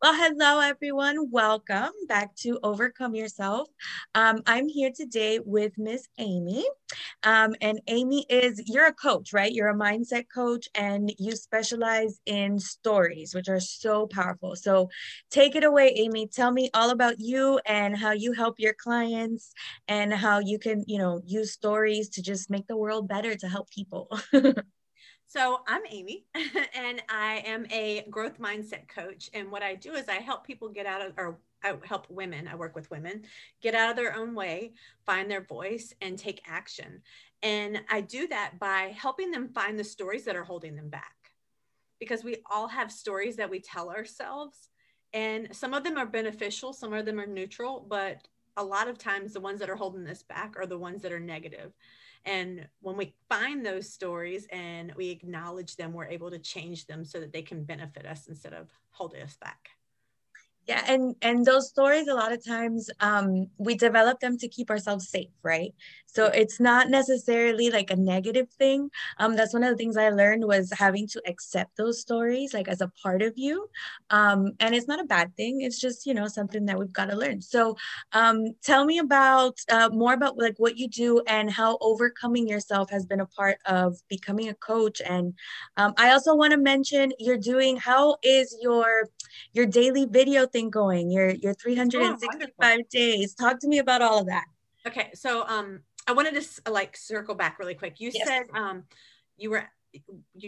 Well, hello, everyone. Welcome back to Overcome Yourself. I'm here today with Miss Amy. And Amy you're a coach, right? You're a mindset coach and you specialize in stories, which are so powerful. So take it away, Amy. Tell me all about you and how you help your clients and how you can, use stories to just make the world better to help people. So I'm Amy and I am a growth mindset coach. And what I do is I help people I help women, I work with women, get out of their own way, find their voice and take action. And I do that by helping them find the stories that are holding them back, because we all have stories that we tell ourselves, and some of them are beneficial, some of them are neutral, but a lot of times the ones that are holding us back are the ones that are negative. And when we find those stories and we acknowledge them, we're able to change them so that they can benefit us instead of holding us back. Yeah. And those stories, a lot of times we develop them to keep ourselves safe, right? So it's not necessarily like a negative thing. That's one of the things I learned, was having to accept those stories like as a part of you. And it's not a bad thing. It's just, something that we've got to learn. So tell me about more about like what you do and how overcoming yourself has been a part of becoming a coach. And I also want to mention how is your daily video thing going, your 365 days. Talk to me about all of that. Okay, so I wanted to circle back really quick. You said you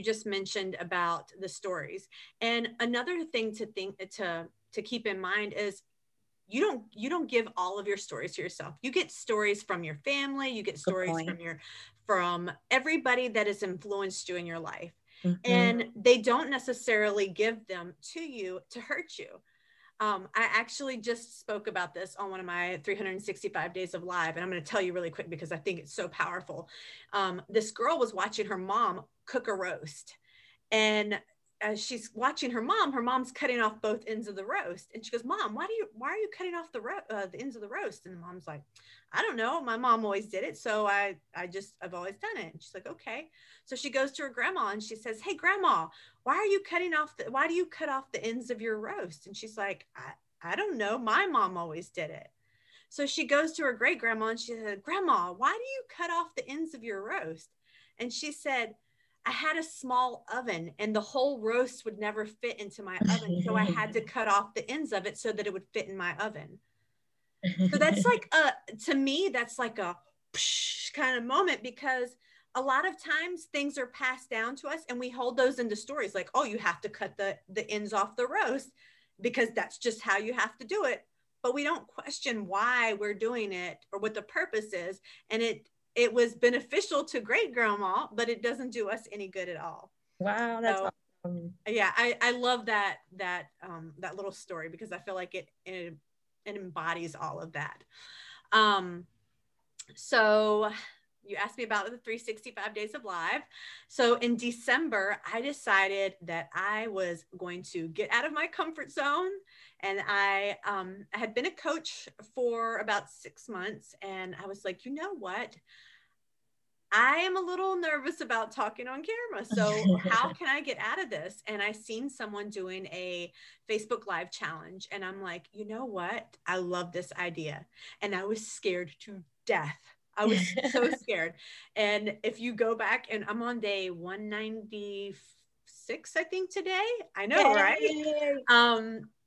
just mentioned about the stories, and another thing to keep in mind is you don't give all of your stories to yourself. You get stories from your family. You get stories from everybody that has influenced you in your life, and they don't necessarily give them to you to hurt you. I actually just spoke about this on one of my 365 days of live, and I'm going to tell you really quick because I think it's so powerful. This girl was watching her mom cook a roast, and as she's watching her mom's cutting off both ends of the roast. And she goes, "Mom, why are you cutting off the ends of the roast?" And the mom's like, "I don't know. My mom always did it. So I've always done it." And she's like, "Okay." So she goes to her grandma and she says, "Hey, grandma, why do you cut off the ends of your roast?" And she's like, I don't know. My mom always did it." So she goes to her great grandma and she said, "Grandma, why do you cut off the ends of your roast?" And she said, "I had a small oven and the whole roast would never fit into my oven. So I had to cut off the ends of it so that it would fit in my oven." So that's to me, that's like a kind of moment, because a lot of times things are passed down to us and we hold those into stories like, "Oh, you have to cut the ends off the roast because that's just how you have to do it." But we don't question why we're doing it or what the purpose is. And it was beneficial to great grandma, but it doesn't do us any good at all. Wow. That's awesome. Yeah. I love that little story because I feel like it embodies all of that. So you asked me about the 365 days of live. So in December, I decided that I was going to get out of my comfort zone. And I had been a coach for about 6 months. And I was like, you know what? I am a little nervous about talking on camera. So how can I get out of this? And I seen someone doing a Facebook Live challenge. And I'm like, you know what? I love this idea. And I was scared to death. I was so scared. And if you go back, and I'm on day 196, I think, today. I know, right?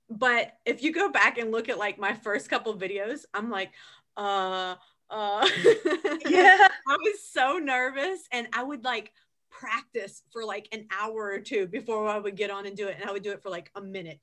But if you go back and look at my first couple videos, I'm like, yeah, I was so nervous. And I would practice for an hour or two before I would get on and do it. And I would do it for a minute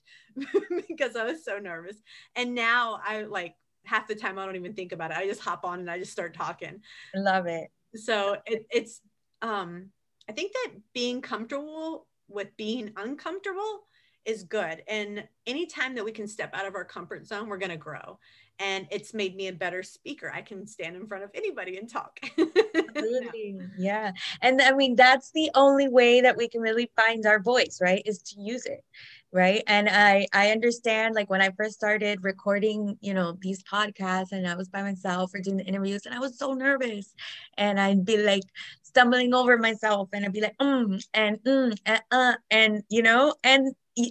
because I was so nervous. And now I half the time I don't even think about it. I just hop on and I just start talking. Love it. So it's I think that being comfortable with being uncomfortable is good. And anytime that we can step out of our comfort zone, we're going to grow. And it's made me a better speaker. I can stand in front of anybody and talk. Absolutely. Yeah. And I mean, that's the only way that we can really find our voice, right? Is to use it. Right. And I understand when I first started recording, these podcasts, and I was by myself or doing the interviews, and I was so nervous, and I'd be stumbling over myself, and I'd be like, and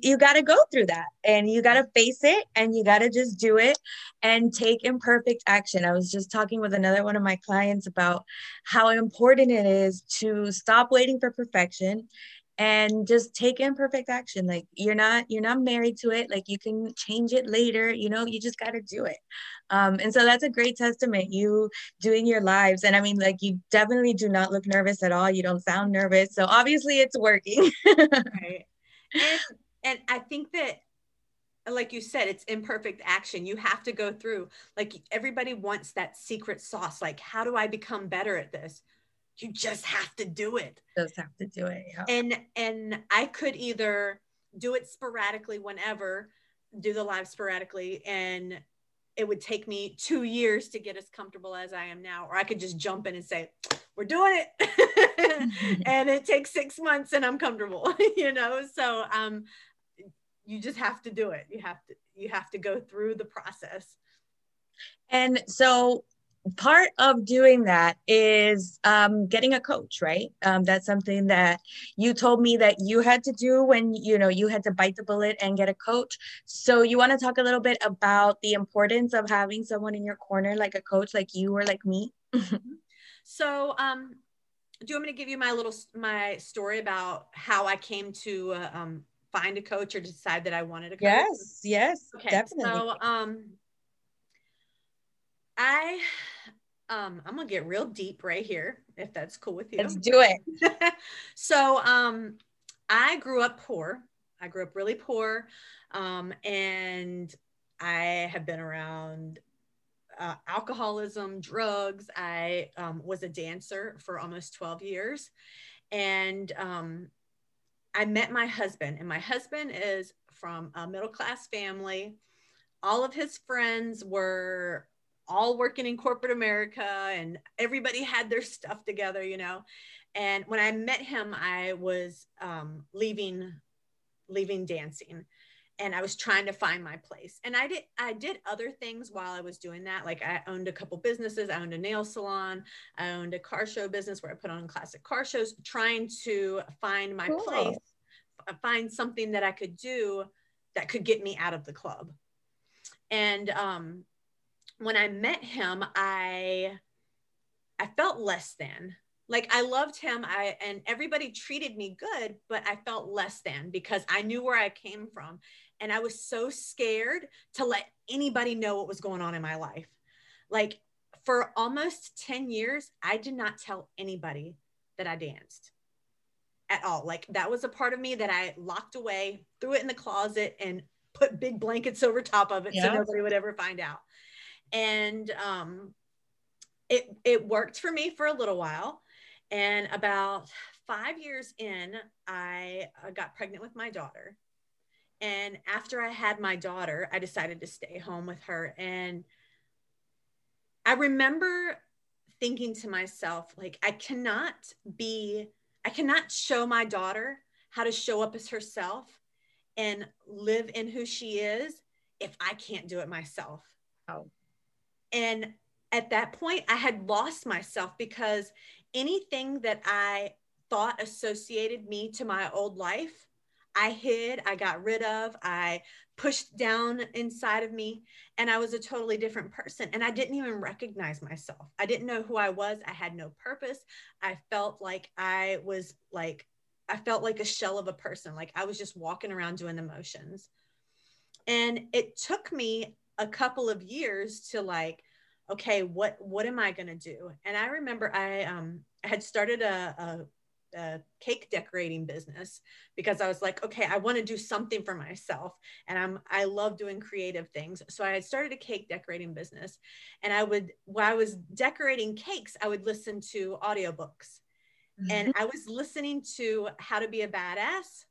you got to go through that, and you got to face it, and you got to just do it and take imperfect action. I was just talking with another one of my clients about how important it is to stop waiting for perfection and just take imperfect action. Like you're not married to it. Like you can change it later, you know, you just got to do it. And so that's a great testament, you doing your lives. And I mean, like, you definitely do not look nervous at all. You don't sound nervous. So obviously it's working. Right. And I think that, like you said, it's imperfect action. You have to go through, like, everybody wants that secret sauce. Like, how do I become better at this? You just have to do it. Just have to do it. Yeah. And I could either do it sporadically whenever, do the live sporadically, and it would take me 2 years to get as comfortable as I am now, or I could just jump in and say, we're doing it. And it takes 6 months and I'm comfortable, you know? So, you just have to do it. You have to go through the process. And so part of doing that is getting a coach, right? That's something that you told me that you had to do when, you know, you had to bite the bullet and get a coach. So you want to talk a little bit about the importance of having someone in your corner, like a coach, like you or like me? So do you want me to give you my story about how I came to find a coach or decide that I wanted a coach? Yes, okay, definitely. So I'm going to get real deep right here, if that's cool with you. Let's do it. So, I grew up poor. I grew up really poor. And I have been around, alcoholism, drugs. I, was a dancer for almost 12 years. And, I met my husband, and my husband is from a middle-class family. All of his friends were all working in corporate America, and everybody had their stuff together, you know? And when I met him, I was leaving dancing, and I was trying to find my place. And I did other things while I was doing that. Like, I owned a couple businesses. I owned a nail salon. I owned a car show business where I put on classic car shows, trying to find my place, find something that I could do that could get me out of the club. And, when I met him, I felt less than. Like, I loved him, and everybody treated me good, but I felt less than because I knew where I came from. And I was so scared to let anybody know what was going on in my life. Like, for almost 10 years, I did not tell anybody that I danced at all. Like, that was a part of me that I locked away, threw it in the closet, and put big blankets over top of it so nobody would ever find out. And, it worked for me for a little while. And about 5 years in, I got pregnant with my daughter. And after I had my daughter, I decided to stay home with her. And I remember thinking to myself, like, I cannot show my daughter how to show up as herself and live in who she is if I can't do it myself. Oh. And at that point, I had lost myself, because anything that I thought associated me to my old life, I hid, I got rid of, I pushed down inside of me, and I was a totally different person. And I didn't even recognize myself. I didn't know who I was. I had no purpose. I felt like a shell of a person. Like, I was just walking around doing the motions. And it took me a couple of years to, like, okay, what am I going to do? And I remember I had started a cake decorating business, because I was like, okay, I want to do something for myself. And I love doing creative things. So I had started a cake decorating business, and while I was decorating cakes, I would listen to audiobooks. Mm-hmm. And I was listening to How to Be a Badass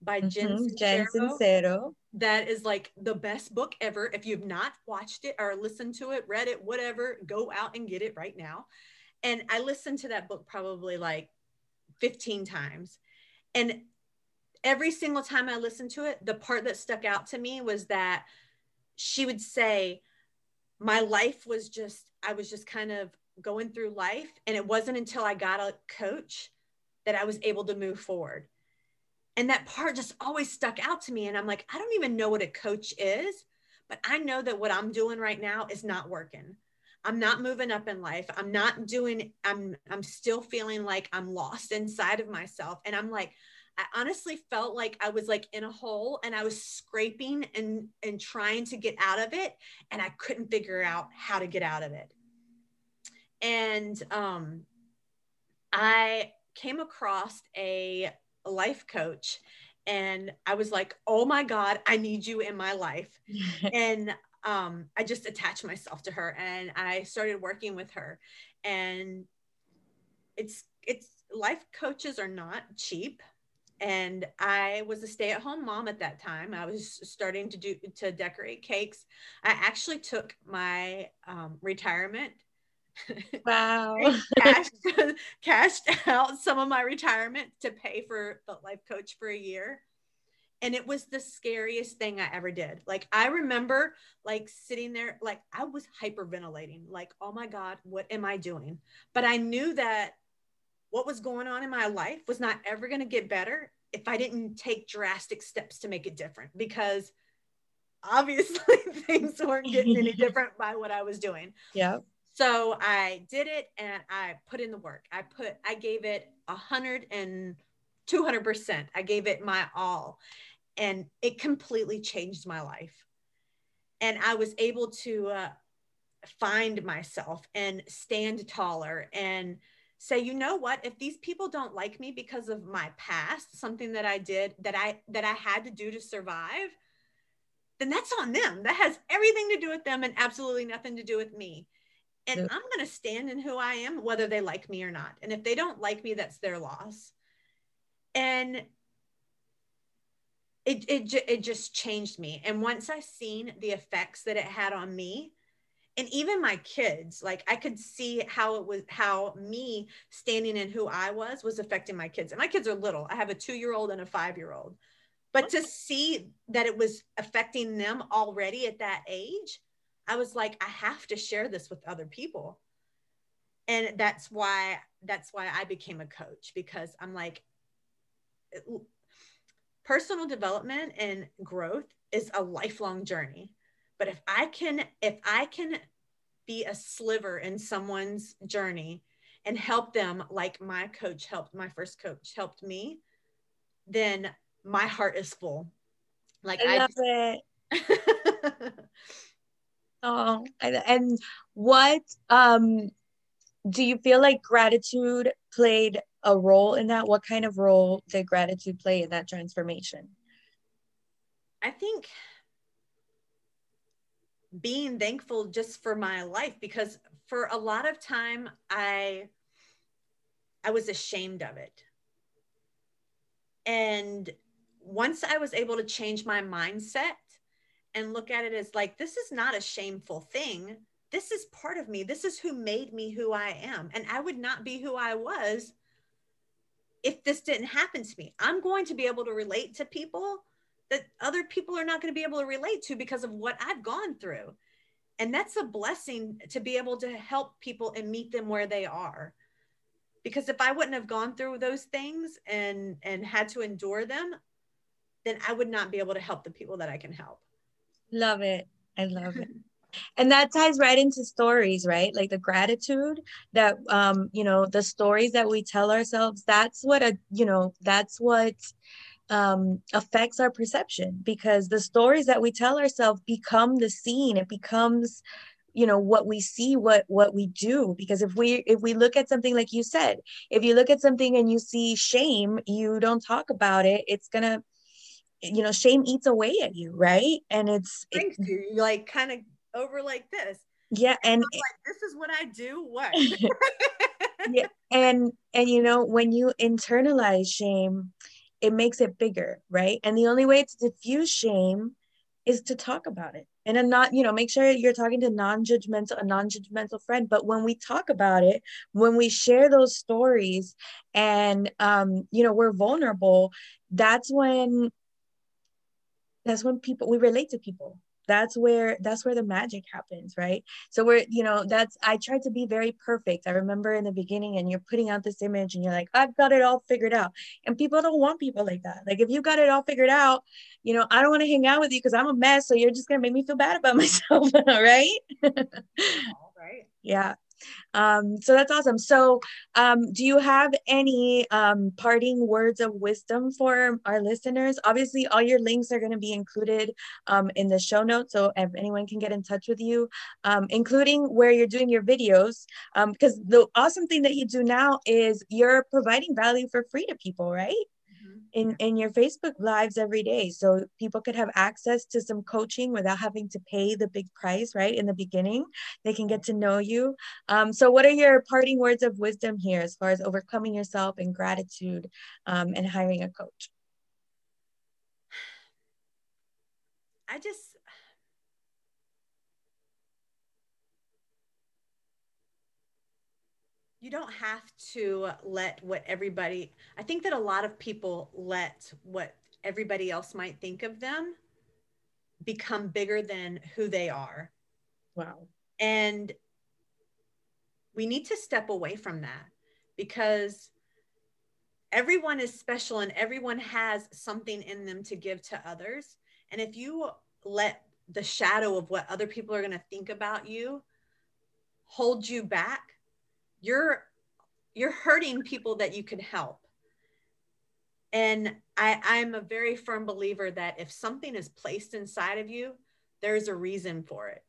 by Jen Sincero. That is, like, the best book ever. If you've not watched it or listened to it, read it, whatever, go out and get it right now. And I listened to that book probably like 15 times. And every single time I listened to it, the part that stuck out to me was that she would say, my life was just, I was just kind of going through life. And it wasn't until I got a coach that I was able to move forward. And that part just always stuck out to me. And I'm like, I don't even know what a coach is, but I know that what I'm doing right now is not working. I'm not moving up in life. I'm still feeling like I'm lost inside of myself. And I'm like, I honestly felt like I was like in a hole and I was scraping and trying to get out of it. And I couldn't figure out how to get out of it. And I came across a life coach and I was like, oh my God, I need you in my life. And I just attached myself to her and I started working with her. And it's life coaches are not cheap. And I was a stay-at-home mom at that time. I was starting to decorate cakes. I actually took my retirement. Wow. cashed out some of my retirement to pay for the life coach for a year. And it was the scariest thing I ever did. Like, I remember like sitting there, like I was hyperventilating, like, oh my God, what am I doing? But I knew that what was going on in my life was not ever going to get better if I didn't take drastic steps to make it different, because obviously things weren't getting any different by what I was doing. Yeah. So I did it and I put in the work. I gave it 200%. I gave it my all and it completely changed my life. And I was able to find myself and stand taller and say, you know what, if these people don't like me because of my past, something that I did that I had to do to survive, then that's on them. That has everything to do with them and absolutely nothing to do with me. And I'm going to stand in who I am, whether they like me or not. And if they don't like me, that's their loss. And it just changed me. And once I seen the effects that it had on me, and even my kids, like I could see how me standing in who I was affecting my kids. And my kids are little. I have a 2-year-old and a 5-year-old, but to see that it was affecting them already at that age, I was like, I have to share this with other people. And that's why I became a coach, because I'm like, personal development and growth is a lifelong journey. But if I can be a sliver in someone's journey and help them, like my first coach helped me, then my heart is full. Like I love it. Oh, and what do you feel like gratitude played a role in that? What kind of role did gratitude play in that transformation? I think being thankful just for my life, because for a lot of time, I was ashamed of it. And once I was able to change my mindset and look at it as like, this is not a shameful thing. This is part of me. This is who made me who I am. And I would not be who I was if this didn't happen to me. I'm going to be able to relate to people that other people are not going to be able to relate to because of what I've gone through. And that's a blessing to be able to help people and meet them where they are. Because if I wouldn't have gone through those things and had to endure them, then I would not be able to help the people that I can help. Love it. I love it. And that ties right into stories, right? Like the gratitude that, the stories that we tell ourselves, that's what affects our perception, because the stories that we tell ourselves become the scene. It becomes, what we see, what we do, because if we look at something, like you said, if you look at something and you see shame, you don't talk about it. It's going to, shame eats away at you, right? And it brings you like kind of over like this. Yeah. And this is what I do. What? Yeah. And when you internalize shame, it makes it bigger, right? And the only way to diffuse shame is to talk about it. And make sure you're talking to a non-judgmental friend. But when we talk about it, when we share those stories and, we're vulnerable, that's when we relate to people, that's where the magic happens, right? So we're, you know, that's, I tried to be very perfect. I remember in the beginning, and you're putting out this image and you're like, I've got it all figured out. And people don't want people like that. Like, if you got it all figured out, you know, I don't want to hang out with you because I'm a mess. So you're just going to make me feel bad about myself. Right? All right. Yeah. So that's awesome. So, do you have any, parting words of wisdom for our listeners? Obviously all your links are going to be included, in the show notes. So if anyone can get in touch with you, including where you're doing your videos, because the awesome thing that you do now is you're providing value for free to people, right? In your Facebook lives every day. So people could have access to some coaching without having to pay the big price, right? In the beginning, they can get to know you. So what are your parting words of wisdom here as far as overcoming yourself and gratitude, and hiring a coach? You don't have to let what everybody, I think that a lot of people let what everybody else might think of them become bigger than who they are. Wow. And we need to step away from that, because everyone is special and everyone has something in them to give to others. And if you let the shadow of what other people are going to think about you hold you back, you're hurting people that you can help. And I'm a very firm believer that if something is placed inside of you, there's a reason for it.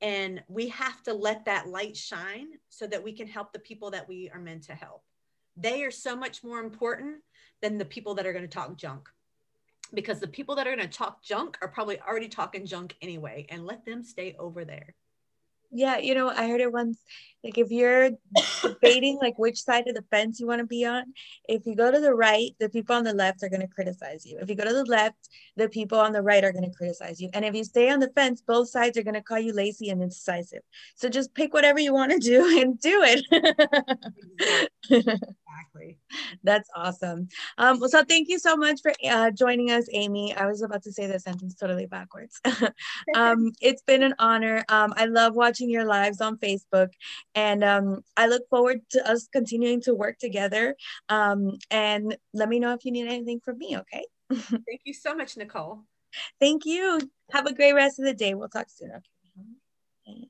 And we have to let that light shine so that we can help the people that we are meant to help. They are so much more important than the people that are going to talk junk, because the people that are going to talk junk are probably already talking junk anyway, and let them stay over there. Yeah, you know, I heard it once, like if you're debating like which side of the fence you want to be on, if you go to the right, the people on the left are going to criticize you. If you go to the left, the people on the right are going to criticize you. And if you stay on the fence, both sides are going to call you lazy and indecisive. So just pick whatever you want to do and do it. Exactly. That's awesome. Well, so thank you so much for joining us, Amy. I was about to say that sentence totally backwards. It's been an honor. I love watching your lives on Facebook, and I look forward to us continuing to work together, and let me know if you need anything from me, okay? Thank you so much, Nicole. Thank you. Have a great rest of the day. We'll talk soon. Okay.